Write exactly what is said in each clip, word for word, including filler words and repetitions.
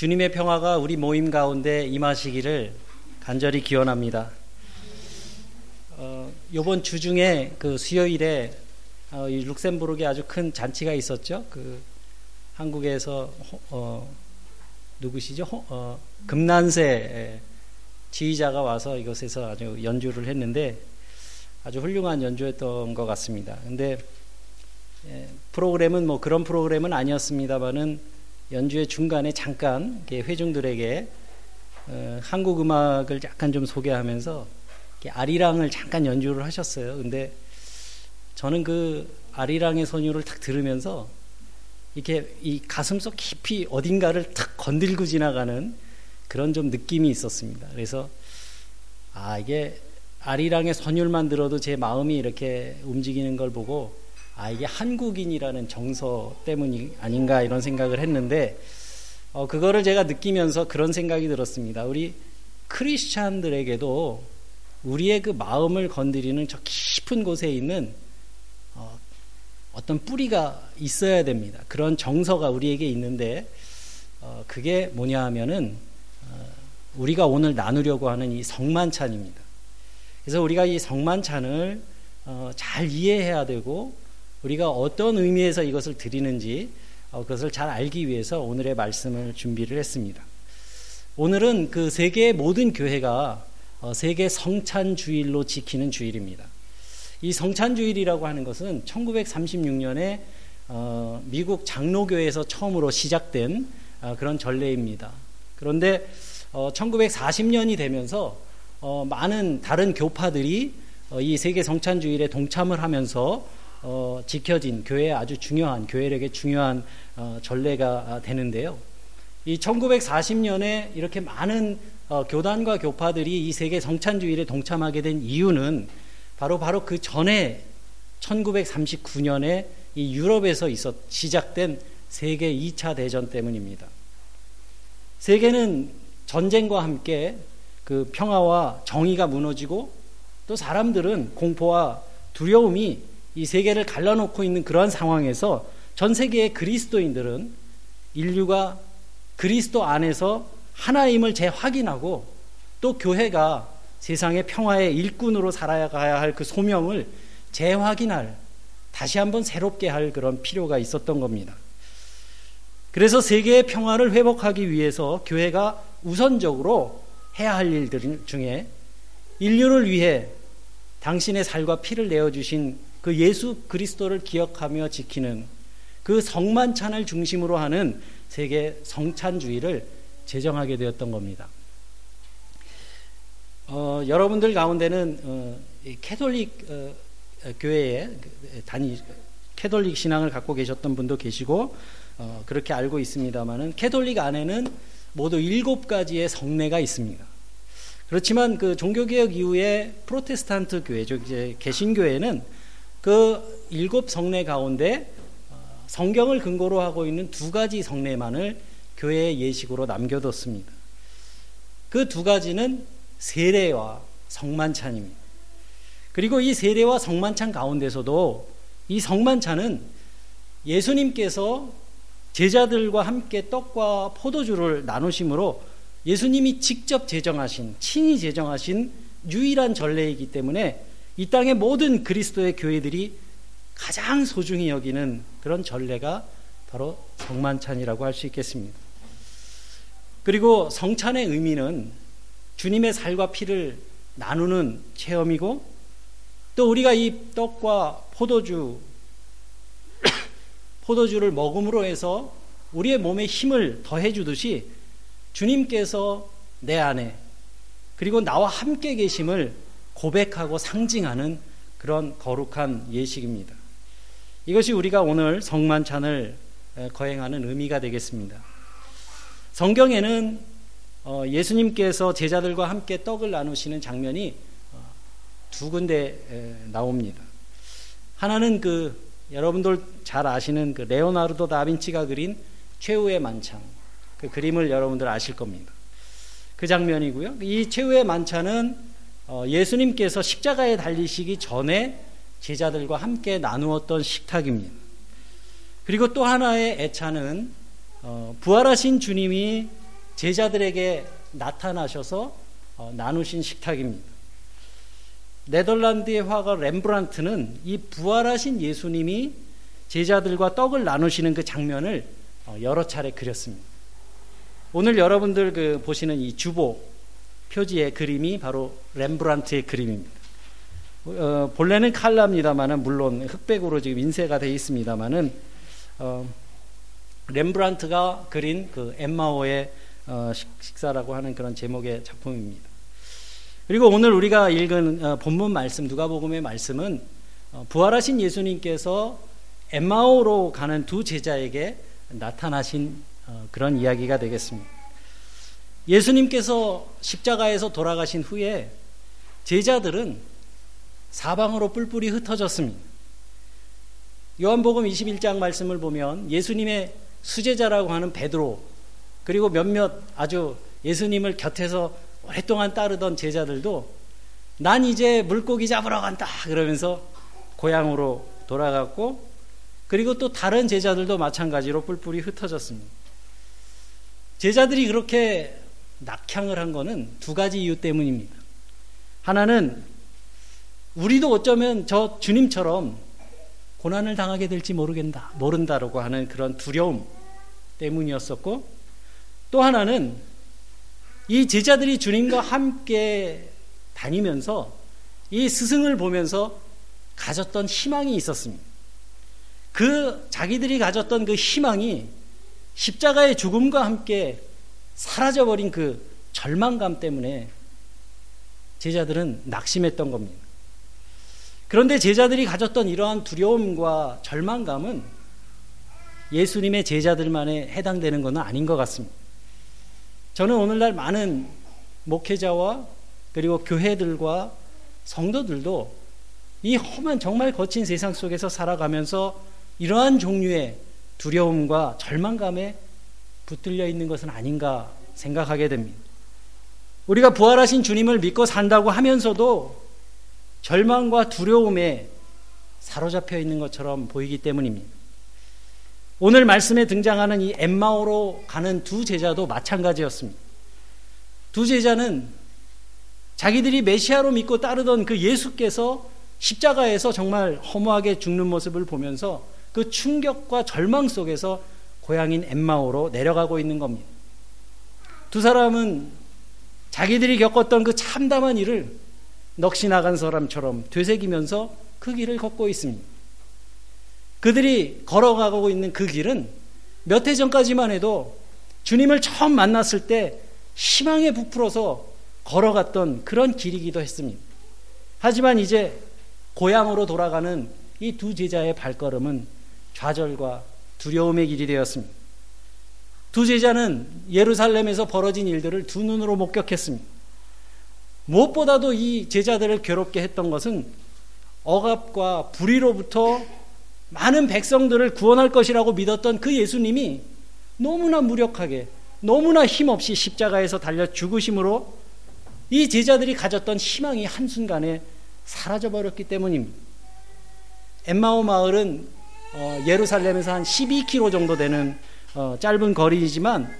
주님의 평화가 우리 모임 가운데 임하시기를 간절히 기원합니다. 어, 이번 주 중에 그 수요일에 어, 이 룩셈부르크에 아주 큰 잔치가 있었죠. 그 한국에서 어, 누구시죠? 어, 금난새 지휘자가 와서 이곳에서 아주 연주를 했는데 아주 훌륭한 연주였던 것 같습니다. 근데 예, 프로그램은 뭐 그런 프로그램은 아니었습니다만은 연주의 중간에 잠깐 회중들에게 어, 한국 음악을 약간 좀 소개하면서 아리랑을 잠깐 연주를 하셨어요. 근데 저는 그 아리랑의 선율을 탁 들으면서 이렇게 이 가슴속 깊이 어딘가를 탁 건들고 지나가는 그런 좀 느낌이 있었습니다. 그래서 아 이게 아리랑의 선율만 들어도 제 마음이 이렇게 움직이는 걸 보고 아 이게 한국인이라는 정서 때문이 아닌가 이런 생각을 했는데 어, 그거를 제가 느끼면서 그런 생각이 들었습니다. 우리 크리스찬들에게도 우리의 그 마음을 건드리는 저 깊은 곳에 있는 어, 어떤 뿌리가 있어야 됩니다. 그런 정서가 우리에게 있는데 어, 그게 뭐냐 하면은 어, 우리가 오늘 나누려고 하는 이 성만찬입니다. 그래서 우리가 이 성만찬을 어, 잘 이해해야 되고 우리가 어떤 의미에서 이것을 드리는지 어, 그것을 잘 알기 위해서 오늘의 말씀을 준비를 했습니다. 오늘은 그 세계의 모든 교회가 어, 세계 성찬주일로 지키는 주일입니다. 이 성찬주일이라고 하는 것은 천구백삼십육 년에 어, 미국 장로교회에서 처음으로 시작된 어, 그런 전례입니다. 그런데 어, 천구백사십 년이 되면서 어, 많은 다른 교파들이 어, 이 세계 성찬주일에 동참을 하면서 어, 지켜진 교회의 아주 중요한 교회에게 중요한 어, 전례가 되는데요. 이 천구백사십 년에 이렇게 많은 어, 교단과 교파들이 이 세계 성찬주일에 동참하게 된 이유는 바로 바로 그 전에 천구백삼십구 년에 이 유럽에서 있었, 시작된 세계 이 차 대전 때문입니다. 세계는 전쟁과 함께 그 평화와 정의가 무너지고 또 사람들은 공포와 두려움이 이 세계를 갈라놓고 있는 그런 상황에서 전 세계의 그리스도인들은 인류가 그리스도 안에서 하나임을 재확인하고 또 교회가 세상의 평화의 일꾼으로 살아가야 할 그 소명을 재확인할, 다시 한번 새롭게 할 그런 필요가 있었던 겁니다. 그래서 세계의 평화를 회복하기 위해서 교회가 우선적으로 해야 할 일들 중에 인류를 위해 당신의 살과 피를 내어주신 그 예수 그리스도를 기억하며 지키는 그 성만찬을 중심으로 하는 세계 성찬주의를 제정하게 되었던 겁니다. 어, 여러분들 가운데는 어, 캐톨릭 어, 교회에 단위 캐톨릭 신앙을 갖고 계셨던 분도 계시고 어, 그렇게 알고 있습니다만은 캐톨릭 안에는 모두 일곱 가지의 성례가 있습니다. 그렇지만 그 종교개혁 이후에 프로테스탄트 교회, 즉 이제 개신교회는 그 일곱 성례 가운데 성경을 근거로 하고 있는 두 가지 성례만을 교회의 예식으로 남겨뒀습니다. 그 두 가지는 세례와 성만찬입니다. 그리고 이 세례와 성만찬 가운데서도 이 성만찬은 예수님께서 제자들과 함께 떡과 포도주를 나누심으로 예수님이 직접 제정하신, 친히 제정하신 유일한 전례이기 때문에 이 땅의 모든 그리스도의 교회들이 가장 소중히 여기는 그런 전례가 바로 성만찬이라고 할 수 있겠습니다. 그리고 성찬의 의미는 주님의 살과 피를 나누는 체험이고 또 우리가 이 떡과 포도주, 포도주를 먹음으로 해서 우리의 몸에 힘을 더해주듯이 주님께서 내 안에 그리고 나와 함께 계심을 고백하고 상징하는 그런 거룩한 예식입니다. 이것이 우리가 오늘 성만찬을 거행하는 의미가 되겠습니다. 성경에는 예수님께서 제자들과 함께 떡을 나누시는 장면이 두 군데 나옵니다. 하나는 그 여러분들 잘 아시는 그 레오나르도 다빈치가 그린 최후의 만찬, 그 그림을 여러분들 아실 겁니다. 그 장면이고요. 이 최후의 만찬은 예수님께서 십자가에 달리시기 전에 제자들과 함께 나누었던 식탁입니다. 그리고 또 하나의 애찬은 부활하신 주님이 제자들에게 나타나셔서 나누신 식탁입니다. 네덜란드의 화가 렘브란트는 이 부활하신 예수님이 제자들과 떡을 나누시는 그 장면을 여러 차례 그렸습니다. 오늘 여러분들 그 보시는 이 주보 표지의 그림이 바로 렘브란트의 그림입니다. 어, 본래는 칼라입니다만은 물론 흑백으로 지금 인쇄가 되어 있습니다만은 어, 렘브란트가 그린 그 엠마오의 어, 식사라고 하는 그런 제목의 작품입니다. 그리고 오늘 우리가 읽은 어, 본문 말씀 누가복음의 말씀은 어, 부활하신 예수님께서 엠마오로 가는 두 제자에게 나타나신 어, 그런 이야기가 되겠습니다. 예수님께서 십자가에서 돌아가신 후에 제자들은 사방으로 뿔뿔이 흩어졌습니다. 요한복음 이십일 장 말씀을 보면 예수님의 수제자라고 하는 베드로 그리고 몇몇 아주 예수님을 곁에서 오랫동안 따르던 제자들도 난 이제 물고기 잡으러 간다 그러면서 고향으로 돌아갔고, 그리고 또 다른 제자들도 마찬가지로 뿔뿔이 흩어졌습니다. 제자들이 그렇게 낙향을 한 거는 두 가지 이유 때문입니다. 하나는 우리도 어쩌면 저 주님처럼 고난을 당하게 될지 모르겠다, 모른다라고 하는 그런 두려움 때문이었었고, 또 하나는 이 제자들이 주님과 함께 다니면서 이 스승을 보면서 가졌던 희망이 있었습니다. 그 자기들이 가졌던 그 희망이 십자가의 죽음과 함께 사라져버린 그 절망감 때문에 제자들은 낙심했던 겁니다. 그런데 제자들이 가졌던 이러한 두려움과 절망감은 예수님의 제자들만에 해당되는 것은 아닌 것 같습니다. 저는 오늘날 많은 목회자와 그리고 교회들과 성도들도 이 험한 정말 거친 세상 속에서 살아가면서 이러한 종류의 두려움과 절망감에 붙들려 있는 것은 아닌가 생각하게 됩니다. 우리가 부활하신 주님을 믿고 산다고 하면서도 절망과 두려움에 사로잡혀 있는 것처럼 보이기 때문입니다. 오늘 말씀에 등장하는 이 엠마오로 가는 두 제자도 마찬가지였습니다. 두 제자는 자기들이 메시아로 믿고 따르던 그 예수께서 십자가에서 정말 허무하게 죽는 모습을 보면서 그 충격과 절망 속에서 고향인 엠마오로 내려가고 있는 겁니다. 두 사람은 자기들이 겪었던 그 참담한 일을 넋이 나간 사람처럼 되새기면서 그 길을 걷고 있습니다. 그들이 걸어가고 있는 그 길은 몇 해 전까지만 해도 주님을 처음 만났을 때 희망에 부풀어서 걸어갔던 그런 길이기도 했습니다. 하지만 이제 고향으로 돌아가는 이 두 제자의 발걸음은 좌절과 두려움의 길이 되었습니다. 두 제자는 예루살렘에서 벌어진 일들을 두 눈으로 목격했습니다. 무엇보다도 이 제자들을 괴롭게 했던 것은 억압과 불의로부터 많은 백성들을 구원할 것이라고 믿었던 그 예수님이 너무나 무력하게 너무나 힘없이 십자가에서 달려 죽으심으로 이 제자들이 가졌던 희망이 한순간에 사라져버렸기 때문입니다. 엠마오 마을은 예루살렘에서 한 십이 킬로미터 정도 되는 짧은 거리이지만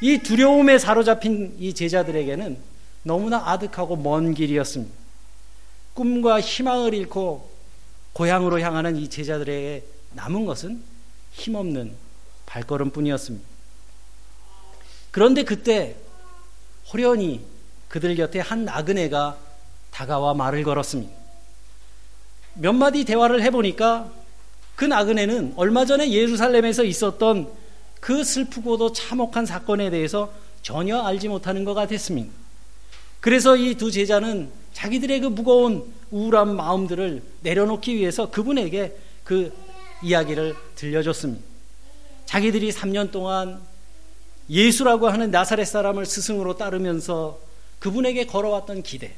이 두려움에 사로잡힌 이 제자들에게는 너무나 아득하고 먼 길이었습니다. 꿈과 희망을 잃고 고향으로 향하는 이 제자들에게 남은 것은 힘없는 발걸음뿐이었습니다. 그런데 그때 호련히 그들 곁에 한 나그네가 다가와 말을 걸었습니다. 몇 마디 대화를 해보니까 그 나그네는 얼마 전에 예루살렘에서 있었던 그 슬프고도 참혹한 사건에 대해서 전혀 알지 못하는 것 같았습니다. 그래서 이 두 제자는 자기들의 그 무거운 우울한 마음들을 내려놓기 위해서 그분에게 그 이야기를 들려줬습니다. 자기들이 삼 년 동안 예수라고 하는 나사렛 사람을 스승으로 따르면서 그분에게 걸어왔던 기대,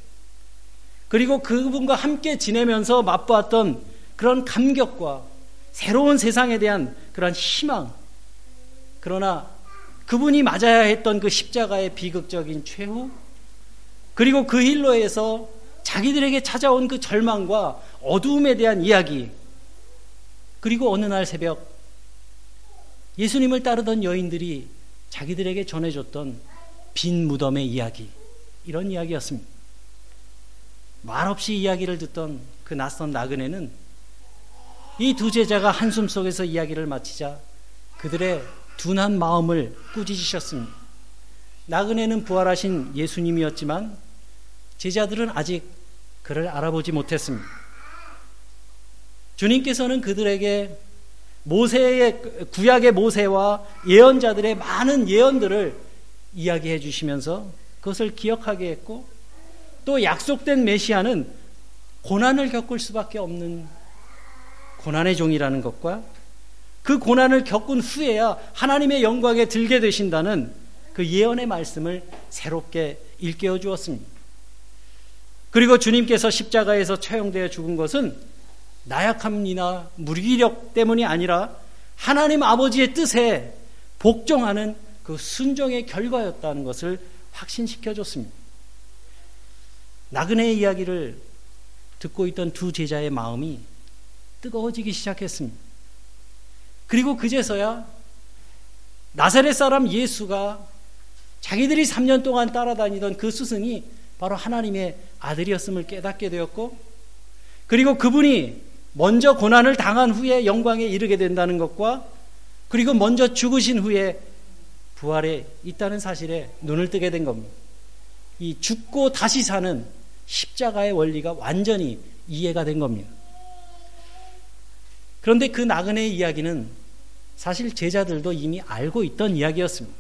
그리고 그분과 함께 지내면서 맛보았던 그런 감격과 새로운 세상에 대한 그런 희망, 그러나 그분이 맞아야 했던 그 십자가의 비극적인 최후, 그리고 그 힐로에서 자기들에게 찾아온 그 절망과 어두움에 대한 이야기, 그리고 어느 날 새벽 예수님을 따르던 여인들이 자기들에게 전해줬던 빈 무덤의 이야기, 이런 이야기였습니다. 말없이 이야기를 듣던 그 낯선 나그네는 이 두 제자가 한숨 속에서 이야기를 마치자 그들의 둔한 마음을 꾸짖으셨습니다. 나그네는 부활하신 예수님이었지만 제자들은 아직 그를 알아보지 못했습니다. 주님께서는 그들에게 모세의, 구약의 모세와 예언자들의 많은 예언들을 이야기해 주시면서 그것을 기억하게 했고, 또 약속된 메시아는 고난을 겪을 수밖에 없는 고난의 종이라는 것과 그 고난을 겪은 후에야 하나님의 영광에 들게 되신다는 그 예언의 말씀을 새롭게 일깨워 주었습니다. 그리고 주님께서 십자가에서 처형되어 죽은 것은 나약함이나 무기력 때문이 아니라 하나님 아버지의 뜻에 복종하는 그 순종의 결과였다는 것을 확신시켜줬습니다. 나그네의 이야기를 듣고 있던 두 제자의 마음이 뜨거워지기 시작했습니다. 그리고 그제서야 나사렛 사람 예수가 자기들이 삼 년 동안 따라다니던 그 스승이 바로 하나님의 아들이었음을 깨닫게 되었고, 그리고 그분이 먼저 고난을 당한 후에 영광에 이르게 된다는 것과 그리고 먼저 죽으신 후에 부활에 있다는 사실에 눈을 뜨게 된 겁니다. 이 죽고 다시 사는 십자가의 원리가 완전히 이해가 된 겁니다. 그런데 그 나그네의 이야기는 사실 제자들도 이미 알고 있던 이야기였습니다.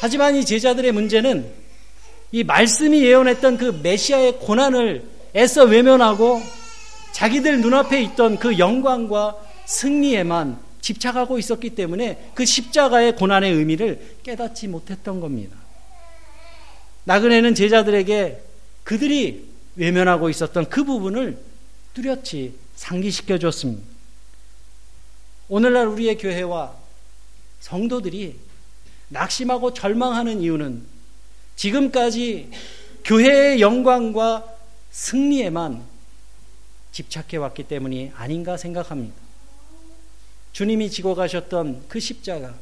하지만 이 제자들의 문제는 이 말씀이 예언했던 그 메시아의 고난을 애써 외면하고 자기들 눈앞에 있던 그 영광과 승리에만 집착하고 있었기 때문에 그 십자가의 고난의 의미를 깨닫지 못했던 겁니다. 나그네는 제자들에게 그들이 외면하고 있었던 그 부분을 뚜렷이 상기시켜 줬습니다. 오늘날 우리의 교회와 성도들이 낙심하고 절망하는 이유는 지금까지 교회의 영광과 승리에만 집착해왔기 때문이 아닌가 생각합니다. 주님이 지고 가셨던 그 십자가,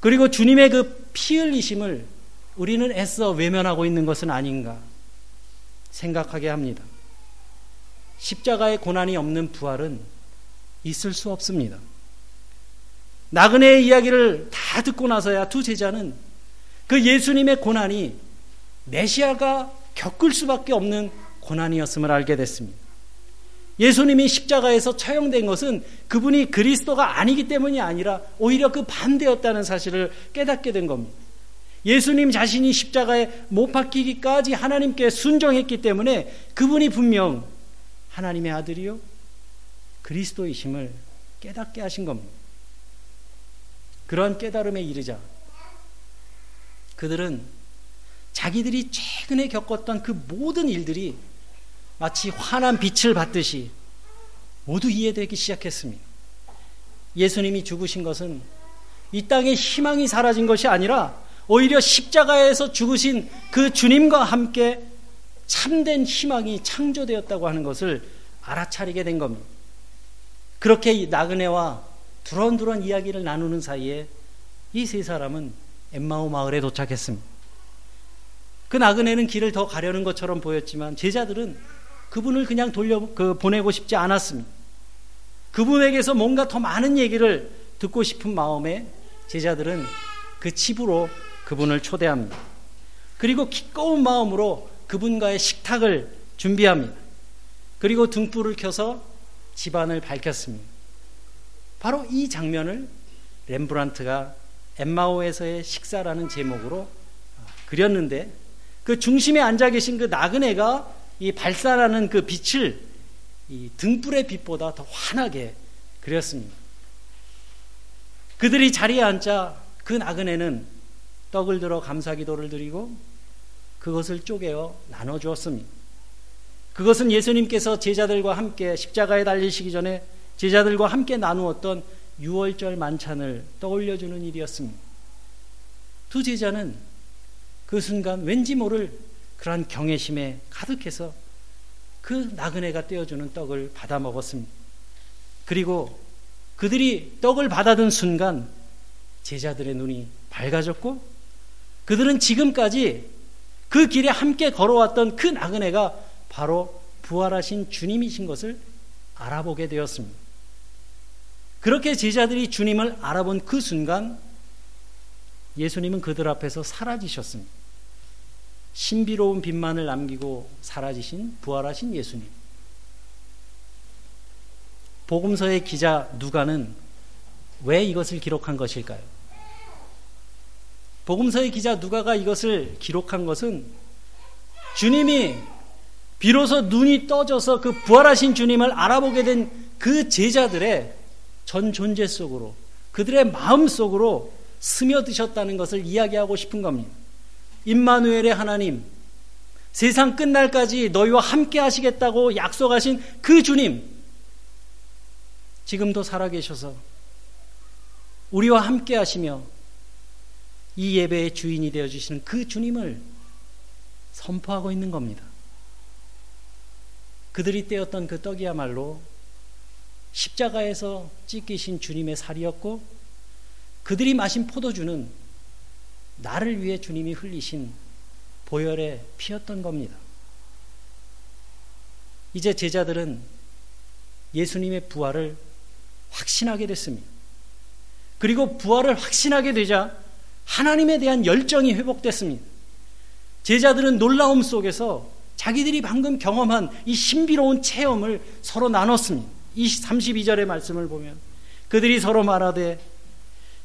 그리고 주님의 그 피 흘리심을 우리는 애써 외면하고 있는 것은 아닌가 생각하게 합니다. 십자가의 고난이 없는 부활은 있을 수 없습니다. 나그네의 이야기를 다 듣고 나서야 두 제자는 그 예수님의 고난이 메시아가 겪을 수밖에 없는 고난이었음을 알게 됐습니다. 예수님이 십자가에서 처형된 것은 그분이 그리스도가 아니기 때문이 아니라 오히려 그 반대였다는 사실을 깨닫게 된 겁니다. 예수님 자신이 십자가에 못 박히기까지 하나님께 순종했기 때문에 그분이 분명 하나님의 아들이요 그리스도이심을 깨닫게 하신 겁니다. 그러한 깨달음에 이르자 그들은 자기들이 최근에 겪었던 그 모든 일들이 마치 환한 빛을 받듯이 모두 이해되기 시작했습니다. 예수님이 죽으신 것은 이 땅의 희망이 사라진 것이 아니라 오히려 십자가에서 죽으신 그 주님과 함께 참된 희망이 창조되었다고 하는 것을 알아차리게 된 겁니다. 그렇게 이 나그네와 두런두런 이야기를 나누는 사이에 이 세 사람은 엠마오 마을에 도착했습니다. 그 나그네는 길을 더 가려는 것처럼 보였지만 제자들은 그분을 그냥 돌려 그 보내고 싶지 않았습니다. 그분에게서 뭔가 더 많은 얘기를 듣고 싶은 마음에 제자들은 그 집으로 그분을 초대합니다. 그리고 기꺼운 마음으로 그분과의 식탁을 준비합니다. 그리고 등불을 켜서 집안을 밝혔습니다. 바로 이 장면을 렘브란트가 엠마오에서의 식사라는 제목으로 그렸는데, 그 중심에 앉아 계신 그 나그네가 이 발산하는 그 빛을 이 등불의 빛보다 더 환하게 그렸습니다. 그들이 자리에 앉자 그 나그네는 떡을 들어 감사기도를 드리고 그것을 쪼개어 나눠주었습니다. 그것은 예수님께서 제자들과 함께 십자가에 달리시기 전에 제자들과 함께 나누었던 유월절 만찬을 떠올려주는 일이었습니다. 두 제자는 그 순간 왠지 모를 그러한 경외심에 가득해서 그 나그네가 떼어주는 떡을 받아 먹었습니다. 그리고 그들이 떡을 받아든 순간 제자들의 눈이 밝아졌고 그들은 지금까지 그 길에 함께 걸어왔던 그 나그네가 바로 부활하신 주님이신 것을 알아보게 되었습니다. 그렇게 제자들이 주님을 알아본 그 순간 예수님은 그들 앞에서 사라지셨습니다. 신비로운 빛만을 남기고 사라지신 부활하신 예수님. 복음서의 기자 누가는 왜 이것을 기록한 것일까요? 복음서의 기자 누가가 이것을 기록한 것은 주님이 비로소 눈이 떠져서 그 부활하신 주님을 알아보게 된 그 제자들의 전 존재 속으로, 그들의 마음 속으로 스며드셨다는 것을 이야기하고 싶은 겁니다. 임마누엘의 하나님, 세상 끝날까지 너희와 함께 하시겠다고 약속하신 그 주님, 지금도 살아계셔서 우리와 함께 하시며 이 예배의 주인이 되어주시는 그 주님을 선포하고 있는 겁니다. 그들이 떼었던 그 떡이야말로 십자가에서 찢기신 주님의 살이었고, 그들이 마신 포도주는 나를 위해 주님이 흘리신 보혈의 피였던 겁니다. 이제 제자들은 예수님의 부활을 확신하게 됐습니다. 그리고 부활을 확신하게 되자 하나님에 대한 열정이 회복됐습니다. 제자들은 놀라움 속에서 자기들이 방금 경험한 이 신비로운 체험을 서로 나눴습니다. 삼십이 절의 말씀을 보면 그들이 서로 말하되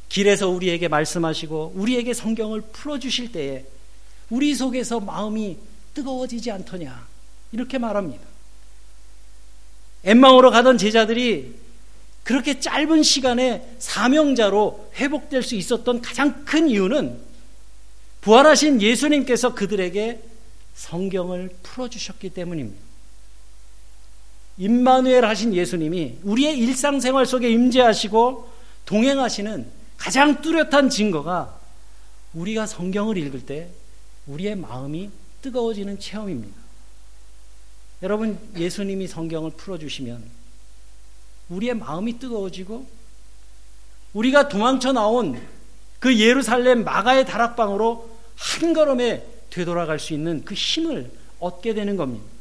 길에서 우리에게 말씀하시고 우리에게 성경을 풀어주실 때에 우리 속에서 마음이 뜨거워지지 않더냐, 이렇게 말합니다. 엠마오로 가던 제자들이 그렇게 짧은 시간에 사명자로 회복될 수 있었던 가장 큰 이유는 부활하신 예수님께서 그들에게 성경을 풀어주셨기 때문입니다. 임마누엘 하신 예수님이 우리의 일상생활 속에 임재하시고 동행하시는 가장 뚜렷한 증거가 우리가 성경을 읽을 때 우리의 마음이 뜨거워지는 체험입니다. 여러분, 예수님이 성경을 풀어주시면 우리의 마음이 뜨거워지고 우리가 도망쳐 나온 그 예루살렘 마가의 다락방으로 한 걸음에 되돌아갈 수 있는 그 힘을 얻게 되는 겁니다.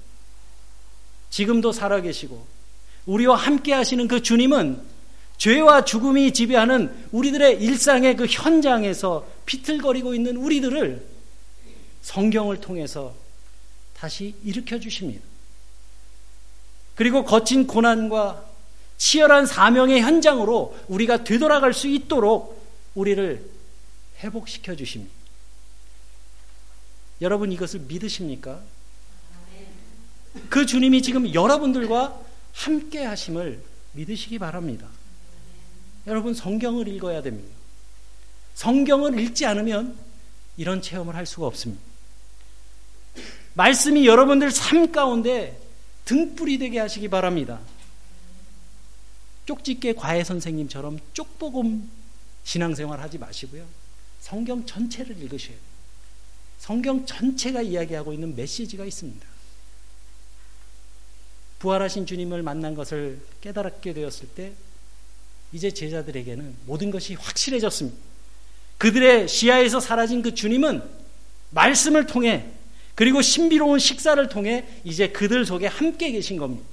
지금도 살아계시고 우리와 함께 하시는 그 주님은 죄와 죽음이 지배하는 우리들의 일상의 그 현장에서 비틀거리고 있는 우리들을 성경을 통해서 다시 일으켜 주십니다. 그리고 거친 고난과 치열한 사명의 현장으로 우리가 되돌아갈 수 있도록 우리를 회복시켜 주십니다. 여러분, 이것을 믿으십니까? 그 주님이 지금 여러분들과 함께 하심을 믿으시기 바랍니다. 여러분, 성경을 읽어야 됩니다. 성경을 읽지 않으면 이런 체험을 할 수가 없습니다. 말씀이 여러분들 삶 가운데 등불이 되게 하시기 바랍니다. 쪽집게 과외 선생님처럼 쪽보금 신앙생활 하지 마시고요, 성경 전체를 읽으셔야 돼요. 성경 전체가 이야기하고 있는 메시지가 있습니다. 부활하신 주님을 만난 것을 깨달게 되었을 때 이제 제자들에게는 모든 것이 확실해졌습니다. 그들의 시야에서 사라진 그 주님은 말씀을 통해, 그리고 신비로운 식사를 통해 이제 그들 속에 함께 계신 겁니다.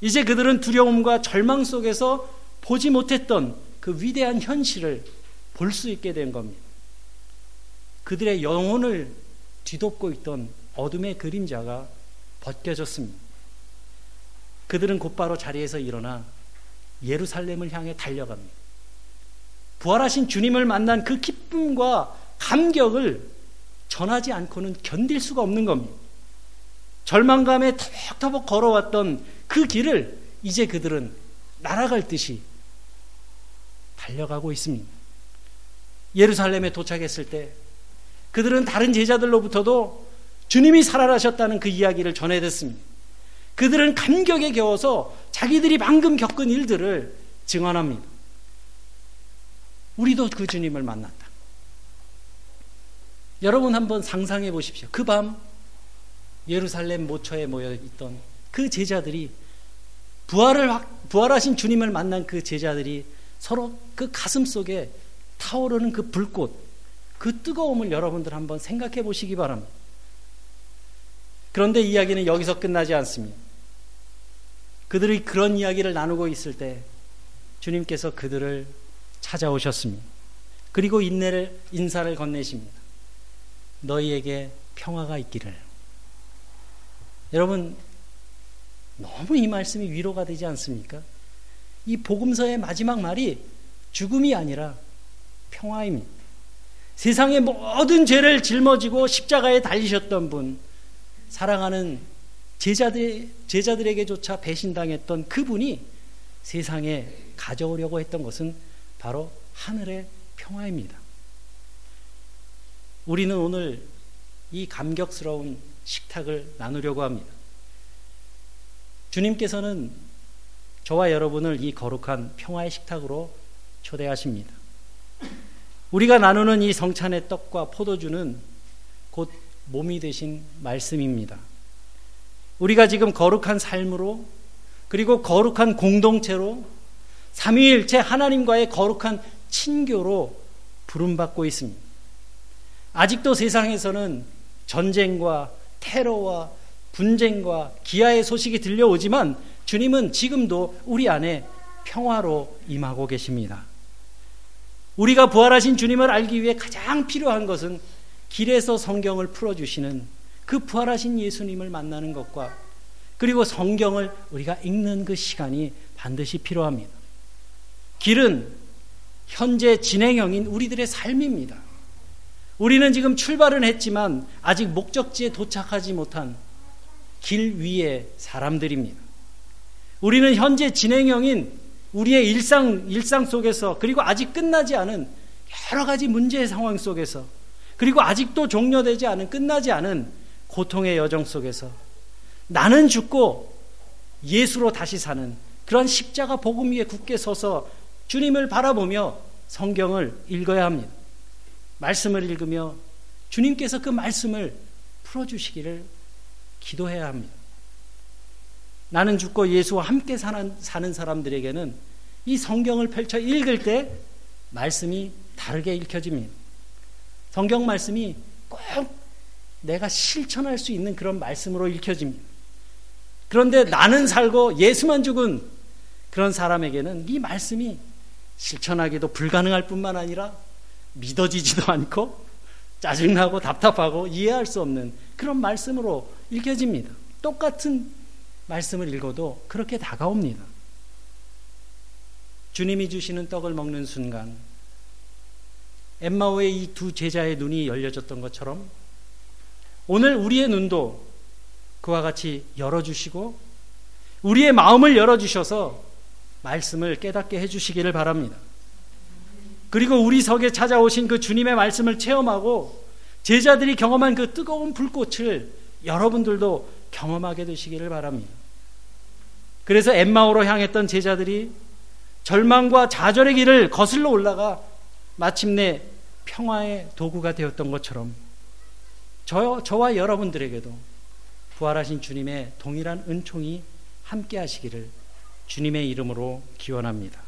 이제 그들은 두려움과 절망 속에서 보지 못했던 그 위대한 현실을 볼 수 있게 된 겁니다. 그들의 영혼을 뒤덮고 있던 어둠의 그림자가 벗겨졌습니다. 그들은 곧바로 자리에서 일어나 예루살렘을 향해 달려갑니다. 부활하신 주님을 만난 그 기쁨과 감격을 전하지 않고는 견딜 수가 없는 겁니다. 절망감에 터벅터벅 걸어왔던 그 길을 이제 그들은 날아갈 듯이 달려가고 있습니다. 예루살렘에 도착했을 때 그들은 다른 제자들로부터도 주님이 살아나셨다는 그 이야기를 전해 듣습니다. 그들은 감격에 겨워서 자기들이 방금 겪은 일들을 증언합니다. 우리도 그 주님을 만났다. 여러분, 한번 상상해 보십시오. 그 밤 예루살렘 모처에 모여있던 그 제자들이 부활을, 부활하신 주님을 만난 그 제자들이 서로 그 가슴 속에 타오르는 그 불꽃, 그 뜨거움을 여러분들 한번 생각해 보시기 바랍니다. 그런데 이야기는 여기서 끝나지 않습니다. 그들이 그런 이야기를 나누고 있을 때 주님께서 그들을 찾아오셨습니다. 그리고 인내를, 인사를 건네십니다. 너희에게 평화가 있기를. 여러분, 너무 이 말씀이 위로가 되지 않습니까? 이 복음서의 마지막 말이 죽음이 아니라 평화입니다. 세상의 모든 죄를 짊어지고 십자가에 달리셨던 분, 사랑하는 제자들, 제자들에게조차 배신당했던 그분이 세상에 가져오려고 했던 것은 바로 하늘의 평화입니다. 우리는 오늘 이 감격스러운 식탁을 나누려고 합니다. 주님께서는 저와 여러분을 이 거룩한 평화의 식탁으로 초대하십니다. 우리가 나누는 이 성찬의 떡과 포도주는 곧 몸이 되신 말씀입니다. 우리가 지금 거룩한 삶으로, 그리고 거룩한 공동체로, 삼위일체 하나님과의 거룩한 친교로 부름받고 있습니다. 아직도 세상에서는 전쟁과 테러와 분쟁과 기아의 소식이 들려오지만 주님은 지금도 우리 안에 평화로 임하고 계십니다. 우리가 부활하신 주님을 알기 위해 가장 필요한 것은 길에서 성경을 풀어주시는 그 부활하신 예수님을 만나는 것과, 그리고 성경을 우리가 읽는 그 시간이 반드시 필요합니다. 길은 현재 진행형인 우리들의 삶입니다. 우리는 지금 출발은 했지만 아직 목적지에 도착하지 못한 길 위의 사람들입니다. 우리는 현재 진행형인 우리의 일상, 일상 속에서, 그리고 아직 끝나지 않은 여러 가지 문제의 상황 속에서, 그리고 아직도 종료되지 않은, 끝나지 않은 고통의 여정 속에서 나는 죽고 예수로 다시 사는 그런 십자가 복음 위에 굳게 서서 주님을 바라보며 성경을 읽어야 합니다. 말씀을 읽으며 주님께서 그 말씀을 풀어주시기를 기도해야 합니다. 나는 죽고 예수와 함께 사는, 사는 사람들에게는 이 성경을 펼쳐 읽을 때 말씀이 다르게 읽혀집니다. 성경 말씀이 꼭 내가 실천할 수 있는 그런 말씀으로 읽혀집니다. 그런데 나는 살고 예수만 죽은 그런 사람에게는 이 말씀이 실천하기도 불가능할 뿐만 아니라 믿어지지도 않고 짜증나고 답답하고 이해할 수 없는 그런 말씀으로 읽혀집니다. 똑같은 말씀을 읽어도 그렇게 다가옵니다. 주님이 주시는 떡을 먹는 순간 엠마오의 이 두 제자의 눈이 열려졌던 것처럼 오늘 우리의 눈도 그와 같이 열어주시고 우리의 마음을 열어주셔서 말씀을 깨닫게 해주시기를 바랍니다. 그리고 우리 속에 찾아오신 그 주님의 말씀을 체험하고 제자들이 경험한 그 뜨거운 불꽃을 여러분들도 경험하게 되시기를 바랍니다. 그래서 엠마오로 향했던 제자들이 절망과 좌절의 길을 거슬러 올라가 마침내 평화의 도구가 되었던 것처럼 저, 저와 여러분들에게도 부활하신 주님의 동일한 은총이 함께 하시기를 주님의 이름으로 기원합니다.